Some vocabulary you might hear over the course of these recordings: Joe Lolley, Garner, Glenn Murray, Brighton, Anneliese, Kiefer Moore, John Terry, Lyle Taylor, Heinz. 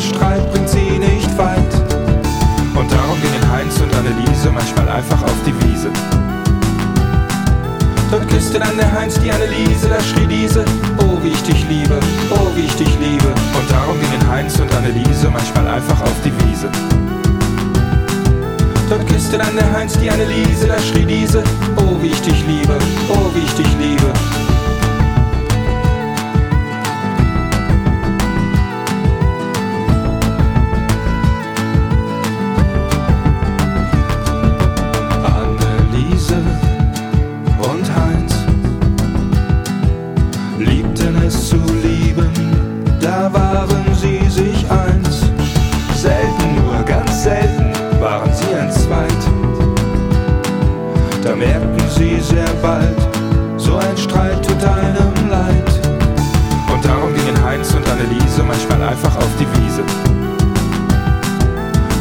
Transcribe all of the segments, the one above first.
Bei Streit bringt sie nicht weit. Und darum gingen Heinz und Anneliese manchmal einfach auf die Wiese. Dort küsste dann der Heinz die Anneliese, da schrie diese: Oh, wie ich dich liebe, oh, wie ich dich liebe. Und darum gingen Heinz und Anneliese manchmal einfach auf die Wiese. Dort küsste dann der Heinz die Anneliese, da schrie diese: Oh, wie ich dich liebe, oh, wie ich dich liebe. Anneliese und Heinz liebten es zu lieben, da waren sie sich eins. Selten, nur ganz selten waren sie ein Zweit. Da merkten sie sehr bald, so ein Streit tut einem leid. Und darum gingen Heinz und Anneliese manchmal einfach auf die Wiese.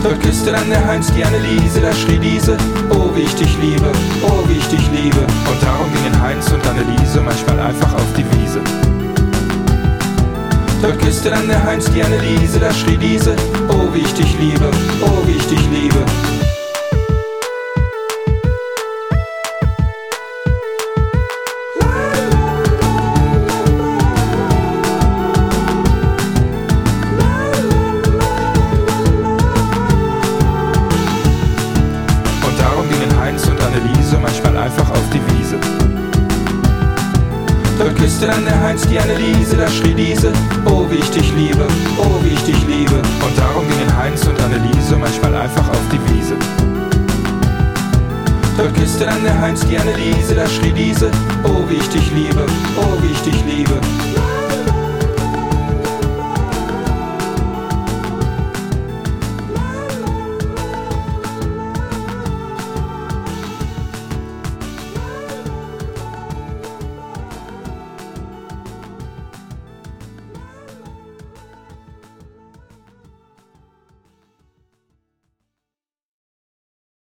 Dort küsste dann der Heinz die Anneliese, da schrie diese: Oh, wie ich dich liebe, oh, wie ich dich liebe. Und darum gingen Heinz und Anneliese manchmal einfach auf die Wiese. Dort küsste dann der Heinz die Anneliese, da schrie diese: Oh, wie ich dich liebe, oh, wie ich dich liebe. Und darum gingen Heinz und Anneliese manchmal einfach auf die Wiese. Dort küsste dann der Heinz die Anneliese, da schrie diese: Oh, wie ich dich liebe, oh, wie ich dich liebe. Und darum gingen Heinz und Anneliese manchmal einfach auf die Wiese. Dort küsste dann der Heinz die Anneliese, da schrie diese: Oh,